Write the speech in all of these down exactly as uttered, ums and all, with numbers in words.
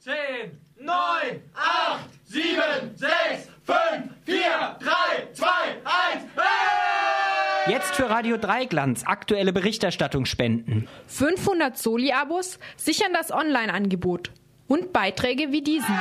zehn, neun, acht, sieben, sechs, fünf, vier, drei, zwei, eins. Jetzt für Radio Dreyeckland aktuelle Berichterstattung spenden. fünfhundert Soli-Abos sichern das Online-Angebot und Beiträge wie diesen.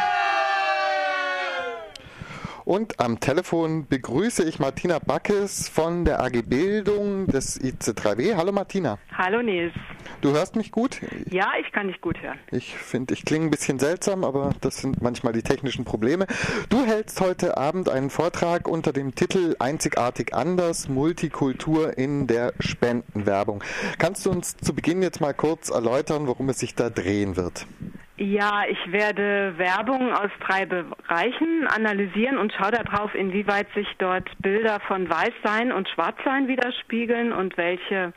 Und am Telefon begrüße ich Martina Backes von der A G Bildung des I Z drei W. Hallo Martina. Hallo Nils. Du hörst mich gut? Ja, ich kann dich gut hören. Ich finde, ich klinge ein bisschen seltsam, aber das sind manchmal die technischen Probleme. Du hältst heute Abend einen Vortrag unter dem Titel Einzigartig anders Multikultur in der Spendenwerbung. Kannst du uns zu Beginn jetzt mal kurz erläutern, worum es sich da drehen wird? Ja, ich werde Werbung aus drei Bereichen analysieren und schaue darauf, inwieweit sich dort Bilder von Weißsein und Schwarzsein widerspiegeln und welche,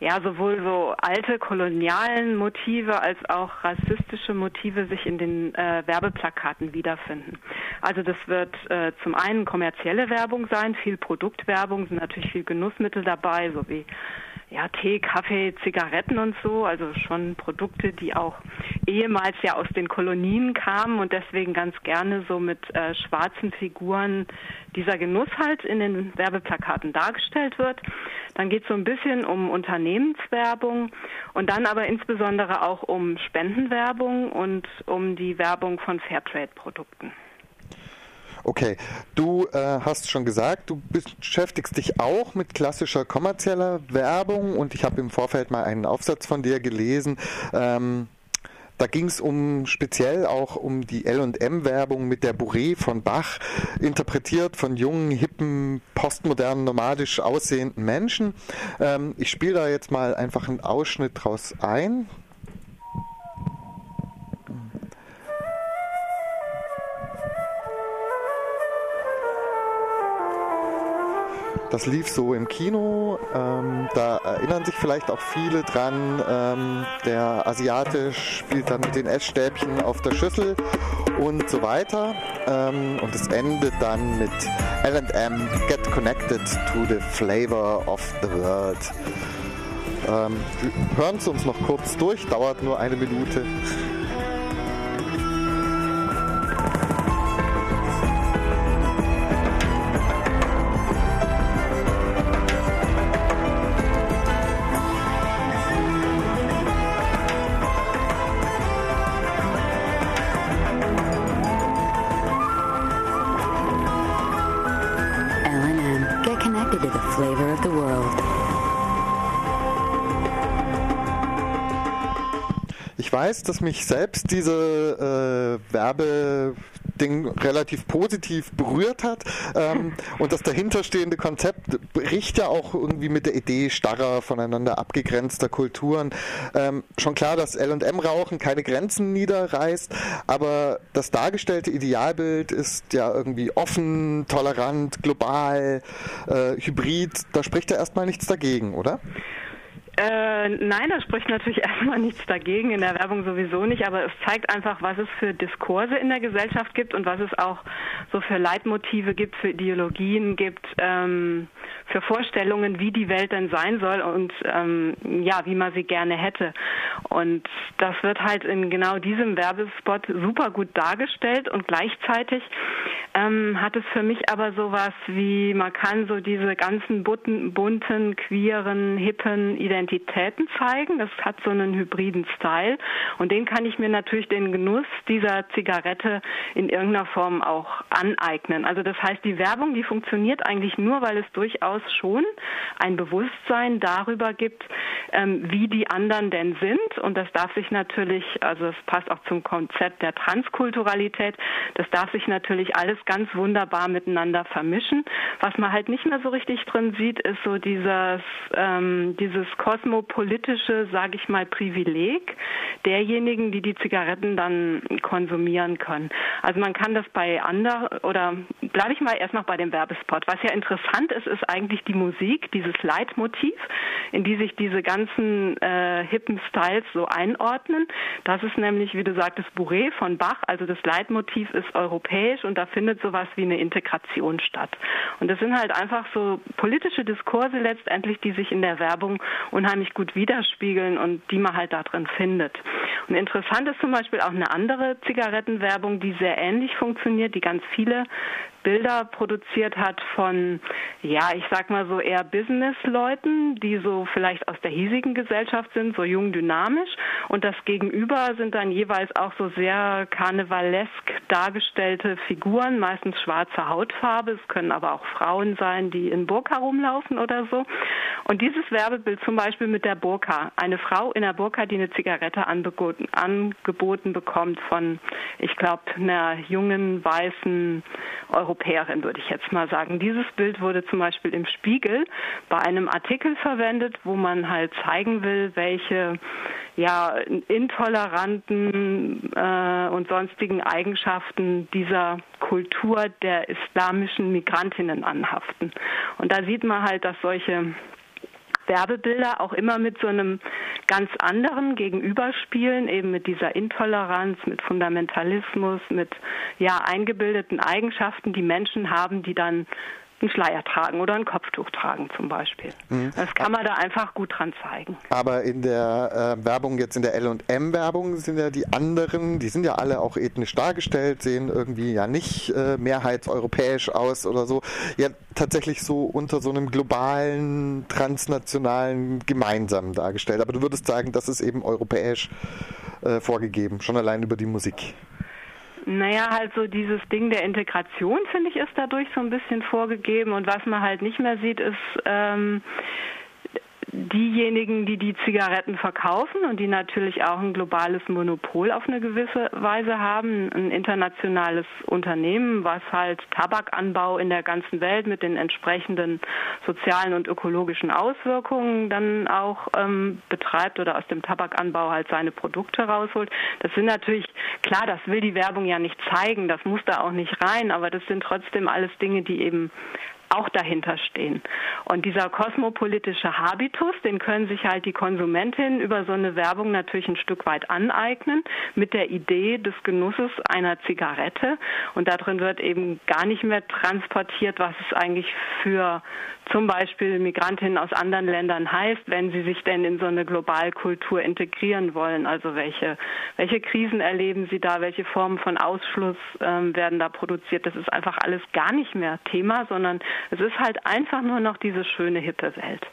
ja, sowohl so alte kolonialen Motive als auch rassistische Motive sich in den äh, Werbeplakaten wiederfinden. Also das wird äh, zum einen kommerzielle Werbung sein, viel Produktwerbung, sind natürlich viel Genussmittel dabei, sowie ja, Tee, Kaffee, Zigaretten und so, also schon Produkte, die auch ehemals ja aus den Kolonien kamen und deswegen ganz gerne so mit äh, schwarzen Figuren dieser Genuss halt in den Werbeplakaten dargestellt wird. Dann geht es so ein bisschen um Unternehmenswerbung und dann aber insbesondere auch um Spendenwerbung und um die Werbung von Fairtrade-Produkten. Okay, du äh, hast schon gesagt, du beschäftigst dich auch mit klassischer kommerzieller Werbung und ich habe im Vorfeld mal einen Aufsatz von dir gelesen. Ähm, da ging es um, speziell auch um die L und M-Werbung mit der Bourrée von Bach, interpretiert von jungen, hippen, postmodernen, nomadisch aussehenden Menschen. Ähm, ich spiele da jetzt mal einfach einen Ausschnitt draus ein. Das lief so im Kino, ähm, da erinnern sich vielleicht auch viele dran, ähm, der Asiate spielt dann mit den Essstäbchen auf der Schüssel und so weiter. Ähm, und es endet dann mit L und M, get connected to the flavor of the world. Ähm, hören Sie uns noch kurz durch, dauert nur eine Minute. Ich weiß, dass mich selbst diese äh, Werbeding relativ positiv berührt hat ähm, und das dahinterstehende Konzept bricht ja auch irgendwie mit der Idee starrer, voneinander abgegrenzter Kulturen. Ähm, schon klar, dass L und M-Rauchen keine Grenzen niederreißt, aber das dargestellte Idealbild ist ja irgendwie offen, tolerant, global, äh, hybrid. Da spricht ja erstmal nichts dagegen, oder? Äh, nein, da spricht natürlich erstmal nichts dagegen, in der Werbung sowieso nicht, aber es zeigt einfach, was es für Diskurse in der Gesellschaft gibt und was es auch so für Leitmotive gibt, für Ideologien gibt, ähm, für Vorstellungen, wie die Welt denn sein soll und ähm, ja, wie man sie gerne hätte. Und das wird halt in genau diesem Werbespot super gut dargestellt und gleichzeitig ähm, hat es für mich aber sowas wie, man kann so diese ganzen bunten, bunten queeren, hippen Identitäten Identitäten zeigen, das hat so einen hybriden Style und den kann ich mir natürlich den Genuss dieser Zigarette in irgendeiner Form auch aneignen. Also das heißt, die Werbung, die funktioniert eigentlich nur, weil es durchaus schon ein Bewusstsein darüber gibt, ähm, wie die anderen denn sind und das darf sich natürlich, also es passt auch zum Konzept der Transkulturalität, das darf sich natürlich alles ganz wunderbar miteinander vermischen. Was man halt nicht mehr so richtig drin sieht, ist so dieses, ähm, dieses kosmopolitische, sage ich mal, Privileg derjenigen, die die Zigaretten dann konsumieren können. Also man kann das bei anderen, oder bleibe ich mal erst noch bei dem Werbespot. Was ja interessant ist, ist eigentlich die Musik, dieses Leitmotiv, in die sich diese ganzen äh, hippen Styles so einordnen. Das ist nämlich, wie du sagtest, Bourrée von Bach, also das Leitmotiv ist europäisch und da findet findet sowas wie eine Integration statt. Und das sind halt einfach so politische Diskurse letztendlich, die sich in der Werbung unheimlich gut widerspiegeln und die man halt da drin findet. Und interessant ist zum Beispiel auch eine andere Zigarettenwerbung, die sehr ähnlich funktioniert, die ganz viele Bilder produziert hat von, ja, ich sag mal so eher Business-Leuten, die so vielleicht aus der hiesigen Gesellschaft sind, so jung, dynamisch. Und das Gegenüber sind dann jeweils auch so sehr karnevalesk dargestellte Figuren, meistens schwarze Hautfarbe. Es können aber auch Frauen sein, die in Burka rumlaufen oder so. Und dieses Werbebild zum Beispiel mit der Burka. Eine Frau in der Burka, die eine Zigarette angeboten, angeboten bekommt von, ich glaube, einer jungen, weißen Europäerin. Würde ich jetzt mal sagen. Dieses Bild wurde zum Beispiel im Spiegel bei einem Artikel verwendet, wo man halt zeigen will, welche ja, intoleranten äh, und sonstigen Eigenschaften dieser Kultur der islamischen Migrantinnen anhaften. Und da sieht man halt, dass solche Werbebilder auch immer mit so einem ganz anderen Gegenüberspielen, eben mit dieser Intoleranz, mit Fundamentalismus, mit ja eingebildeten Eigenschaften, die Menschen haben, die dann einen Schleier tragen oder ein Kopftuch tragen zum Beispiel. Mhm. Das kann man da einfach gut dran zeigen. Aber in der äh, Werbung, jetzt in der L und M-Werbung sind ja die anderen, die sind ja alle auch ethnisch dargestellt, sehen irgendwie ja nicht äh, mehrheitseuropäisch aus oder so. Ja, tatsächlich so unter so einem globalen, transnationalen Gemeinsamen dargestellt. Aber du würdest sagen, das ist eben europäisch äh, vorgegeben, schon allein über die Musik. Naja, halt so dieses Ding der Integration, finde ich, ist dadurch so ein bisschen vorgegeben. Und was man halt nicht mehr sieht, ist ähm, diejenigen, die die Zigaretten verkaufen und die natürlich auch ein globales Monopol auf eine gewisse Weise haben. Ein internationales Unternehmen, was halt Tabakanbau in der ganzen Welt mit den entsprechenden sozialen und ökologischen Auswirkungen dann auch ähm, betreibt oder aus dem Tabakanbau halt seine Produkte rausholt. Das sind natürlich, klar, das will die Werbung ja nicht zeigen, das muss da auch nicht rein, aber das sind trotzdem alles Dinge, die eben auch dahinter stehen. Und dieser kosmopolitische Habitus, den können sich halt die Konsumentinnen über so eine Werbung natürlich ein Stück weit aneignen, mit der Idee des Genusses einer Zigarette. Und darin wird eben gar nicht mehr transportiert, was es eigentlich für zum Beispiel Migrantinnen aus anderen Ländern heißt, wenn sie sich denn in so eine Globalkultur integrieren wollen. Also welche, welche Krisen erleben sie da, welche Formen von Ausschluss ähm, werden da produziert. Das ist einfach alles gar nicht mehr Thema, sondern es ist halt einfach nur noch diese schöne, hippe Welt.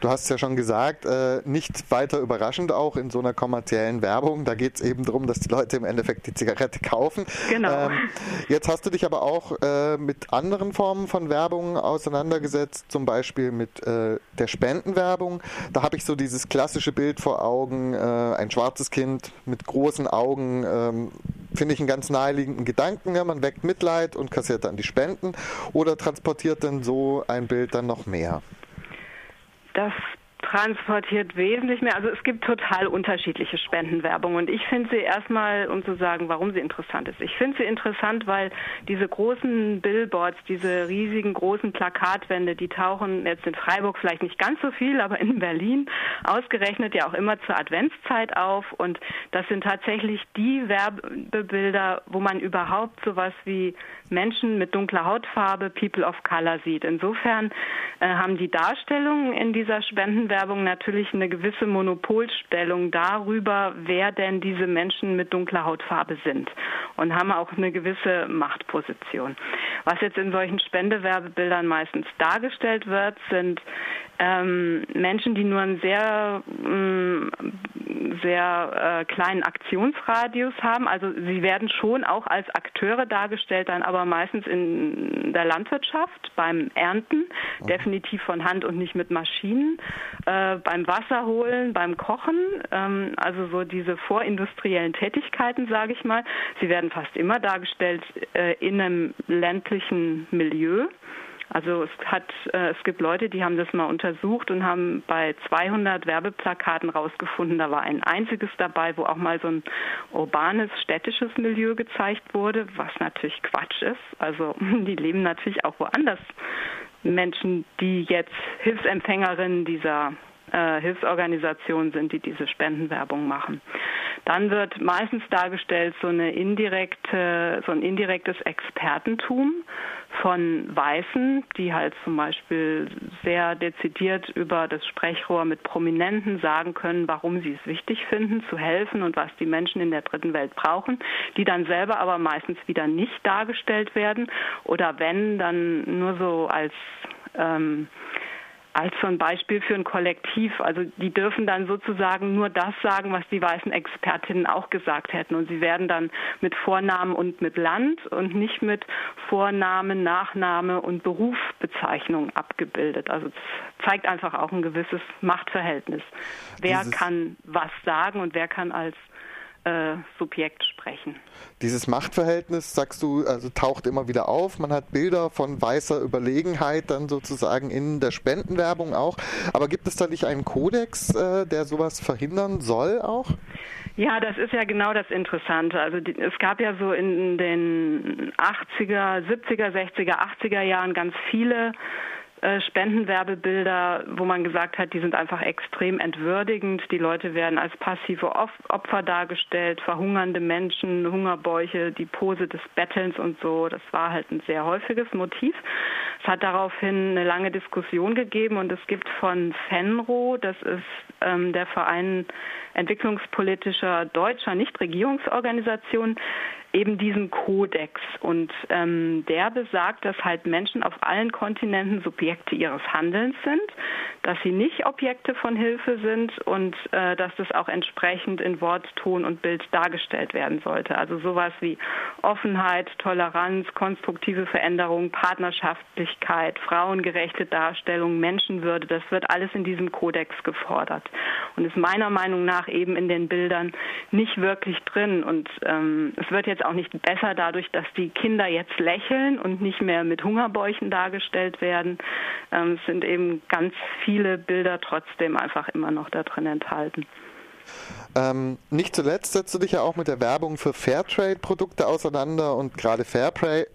Du hast es ja schon gesagt, äh, nicht weiter überraschend auch in so einer kommerziellen Werbung. Da geht es eben darum, dass die Leute im Endeffekt die Zigarette kaufen. Genau. Ähm, jetzt hast du dich aber auch äh, mit anderen Formen von Werbung auseinandergesetzt, zum Beispiel mit äh, der Spendenwerbung. Da habe ich so dieses klassische Bild vor Augen, äh, ein schwarzes Kind mit großen Augen, ähm, finde ich einen ganz naheliegenden Gedanken. Ja, man weckt Mitleid und kassiert dann die Spenden oder transportiert dann so ein Bild dann noch mehr. Das transportiert wesentlich mehr. Also es gibt total unterschiedliche Spendenwerbung und ich finde sie erstmal, um zu sagen, warum sie interessant ist. Ich finde sie interessant, weil diese großen Billboards, diese riesigen großen Plakatwände, die tauchen jetzt in Freiburg vielleicht nicht ganz so viel, aber in Berlin ausgerechnet ja auch immer zur Adventszeit auf, und das sind tatsächlich die Werbebilder, wo man überhaupt sowas wie Menschen mit dunkler Hautfarbe, People of Colour sieht. Insofern äh, haben die Darstellungen in dieser Spendenwerbung natürlich eine gewisse Monopolstellung darüber, wer denn diese Menschen mit dunkler Hautfarbe sind, und haben auch eine gewisse Machtposition. Was jetzt in solchen Spendewerbebildern meistens dargestellt wird, sind ähm, Menschen, die nur einen sehr, ähm, sehr äh, kleinen Aktionsradius haben. Also sie werden schon auch als Akteure dargestellt, dann aber meistens in der Landwirtschaft, beim Ernten, definitiv von Hand und nicht mit Maschinen, Äh, beim Wasserholen, beim Kochen, ähm, also so diese vorindustriellen Tätigkeiten, sage ich mal. Sie werden fast immer dargestellt äh, in einem ländlichen Milieu. Also es hat, äh, es gibt Leute, die haben das mal untersucht und haben bei zweihundert Werbeplakaten rausgefunden, da war ein einziges dabei, wo auch mal so ein urbanes, städtisches Milieu gezeigt wurde, was natürlich Quatsch ist. Also die leben natürlich auch woanders. Menschen, die jetzt Hilfsempfängerinnen dieser äh, Hilfsorganisationen sind, die diese Spendenwerbung machen. dann wird meistens dargestellt so eine indirekte, so ein indirektes Expertentum von Weißen, die halt zum Beispiel sehr dezidiert über das Sprechrohr mit Prominenten sagen können, warum sie es wichtig finden, zu helfen und was die Menschen in der dritten Welt brauchen, die dann selber aber meistens wieder nicht dargestellt werden oder wenn, dann nur so als ähm, als so ein Beispiel für ein Kollektiv. Also die dürfen dann sozusagen nur das sagen, was die weißen Expertinnen auch gesagt hätten. Und sie werden dann mit Vornamen und mit Land und nicht mit Vornamen, Nachname und Berufsbezeichnung abgebildet. Also das zeigt einfach auch ein gewisses Machtverhältnis. Wer Dieses kann was sagen und wer kann als äh, Subjekt sprechen. Dieses Machtverhältnis, sagst du, also taucht immer wieder auf. Man hat Bilder von weißer Überlegenheit dann sozusagen in der Spendenwerbung auch. Aber gibt es da nicht einen Kodex, äh, der sowas verhindern soll auch? Ja, das ist ja genau das Interessante. Also die, es gab ja so in den achtziger, siebziger, sechziger, achtziger Jahren ganz viele Spendenwerbebilder, wo man gesagt hat, die sind einfach extrem entwürdigend. Die Leute werden als passive Opfer dargestellt, verhungernde Menschen, Hungerbäuche, die Pose des Bettelns und so. Das war halt ein sehr häufiges Motiv. Es hat daraufhin eine lange Diskussion gegeben und es gibt von FENRO, das ist ähm, der Verein Entwicklungspolitischer Deutscher Nichtregierungsorganisationen, eben diesen Kodex. Und ähm, der besagt, dass halt Menschen auf allen Kontinenten Subjekte ihres Handelns sind, dass sie nicht Objekte von Hilfe sind und äh, dass das auch entsprechend in Wort, Ton und Bild dargestellt werden sollte. Also sowas wie Offenheit, Toleranz, konstruktive Veränderung, Partnerschaftlichkeit, frauengerechte Darstellung, Menschenwürde, das wird alles in diesem Kodex gefordert und ist meiner Meinung nach eben in den Bildern nicht wirklich drin. Und ähm, es wird jetzt auch nicht besser dadurch, dass die Kinder jetzt lächeln und nicht mehr mit Hungerbäuchen dargestellt werden. Ähm, es sind eben ganz viele Bilder trotzdem einfach immer noch da drin enthalten. Ähm, nicht zuletzt setzt du dich ja auch mit der Werbung für Fairtrade-Produkte auseinander und gerade Fairtrade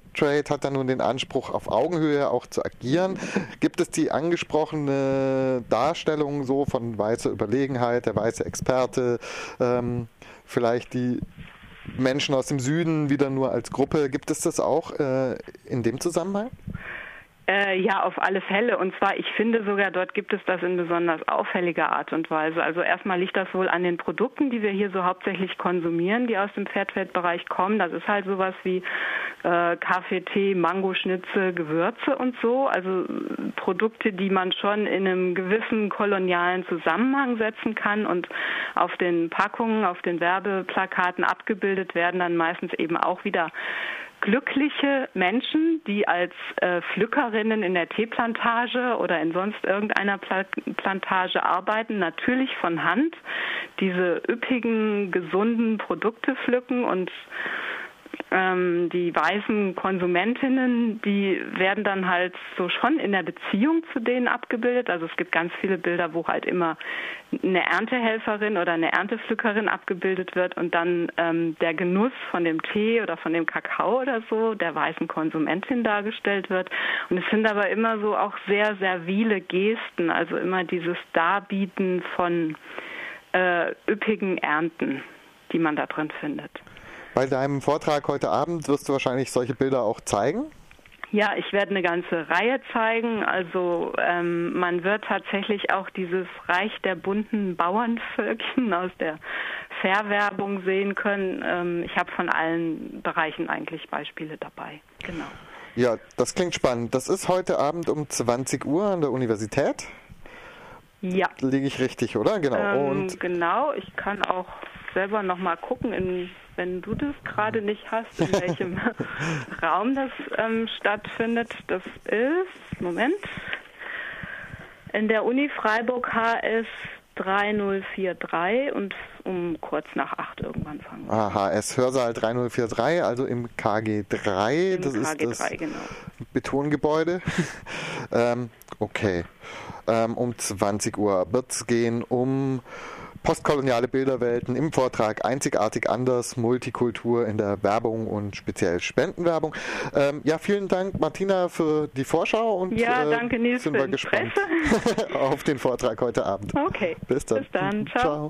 hat dann nun den Anspruch, auf Augenhöhe auch zu agieren. Gibt es die angesprochene Darstellung so von weißer Überlegenheit, der weiße Experte, ähm, vielleicht die Menschen aus dem Süden wieder nur als Gruppe. Gibt es das auch äh, in dem Zusammenhang? Äh, ja, auf alle Fälle. Und zwar, ich finde sogar, dort gibt es das in besonders auffälliger Art und Weise. Also erstmal liegt das wohl an den Produkten, die wir hier so hauptsächlich konsumieren, die aus dem Fairtrade-Bereich kommen. Das ist halt sowas wie äh, Kaffee, Tee, Mangoschnitze, Gewürze und so. Also Produkte, die man schon in einem gewissen kolonialen Zusammenhang setzen kann und auf den Packungen, auf den Werbeplakaten abgebildet werden, dann meistens eben auch wieder glückliche Menschen, die als äh, Pflückerinnen in der Teeplantage oder in sonst irgendeiner Pla- Plantage arbeiten, natürlich von Hand diese üppigen, gesunden Produkte pflücken und ähm, die weißen Konsumentinnen, die werden dann halt so schon in der Beziehung zu denen abgebildet. Also es gibt ganz viele Bilder, wo halt immer eine Erntehelferin oder eine Erntepflückerin abgebildet wird und dann ähm, der Genuss von dem Tee oder von dem Kakao oder so der weißen Konsumentin dargestellt wird. Und es sind aber immer so auch sehr servile Gesten, also immer dieses Darbieten von äh, üppigen Ernten, die man da drin findet. Bei deinem Vortrag heute Abend wirst du wahrscheinlich solche Bilder auch zeigen? Ja, ich werde eine ganze Reihe zeigen. Also ähm, man wird tatsächlich auch dieses Reich der bunten Bauernvölkchen aus der Fairwerbung sehen können. Ähm, ich habe von allen Bereichen eigentlich Beispiele dabei. Genau. Ja, das klingt spannend. Das ist heute Abend um zwanzig Uhr an der Universität. Ja. Liege ich richtig, oder? Genau. Ähm, Und genau, ich kann auch selber nochmal gucken, in wenn du das gerade nicht hast, in welchem Raum das ähm, stattfindet. Das ist, Moment, in der Uni Freiburg H S drei null vier drei und um kurz nach acht irgendwann fangen wir an. H S Hörsaal drei null vier drei, also im K G drei. Im das K G drei, ist das genau. Betongebäude. ähm, okay, ähm, um zwanzig Uhr wird es gehen, um Postkoloniale Bilderwelten im Vortrag Einzigartig anders Multikultur in der Werbung und speziell Spendenwerbung. Ähm, ja, vielen Dank, Martina, für die Vorschau und ja, danke, Nils, sind wir gespannt auf den Vortrag heute Abend. Okay. Bis dann. Bis dann. Ciao. Ciao.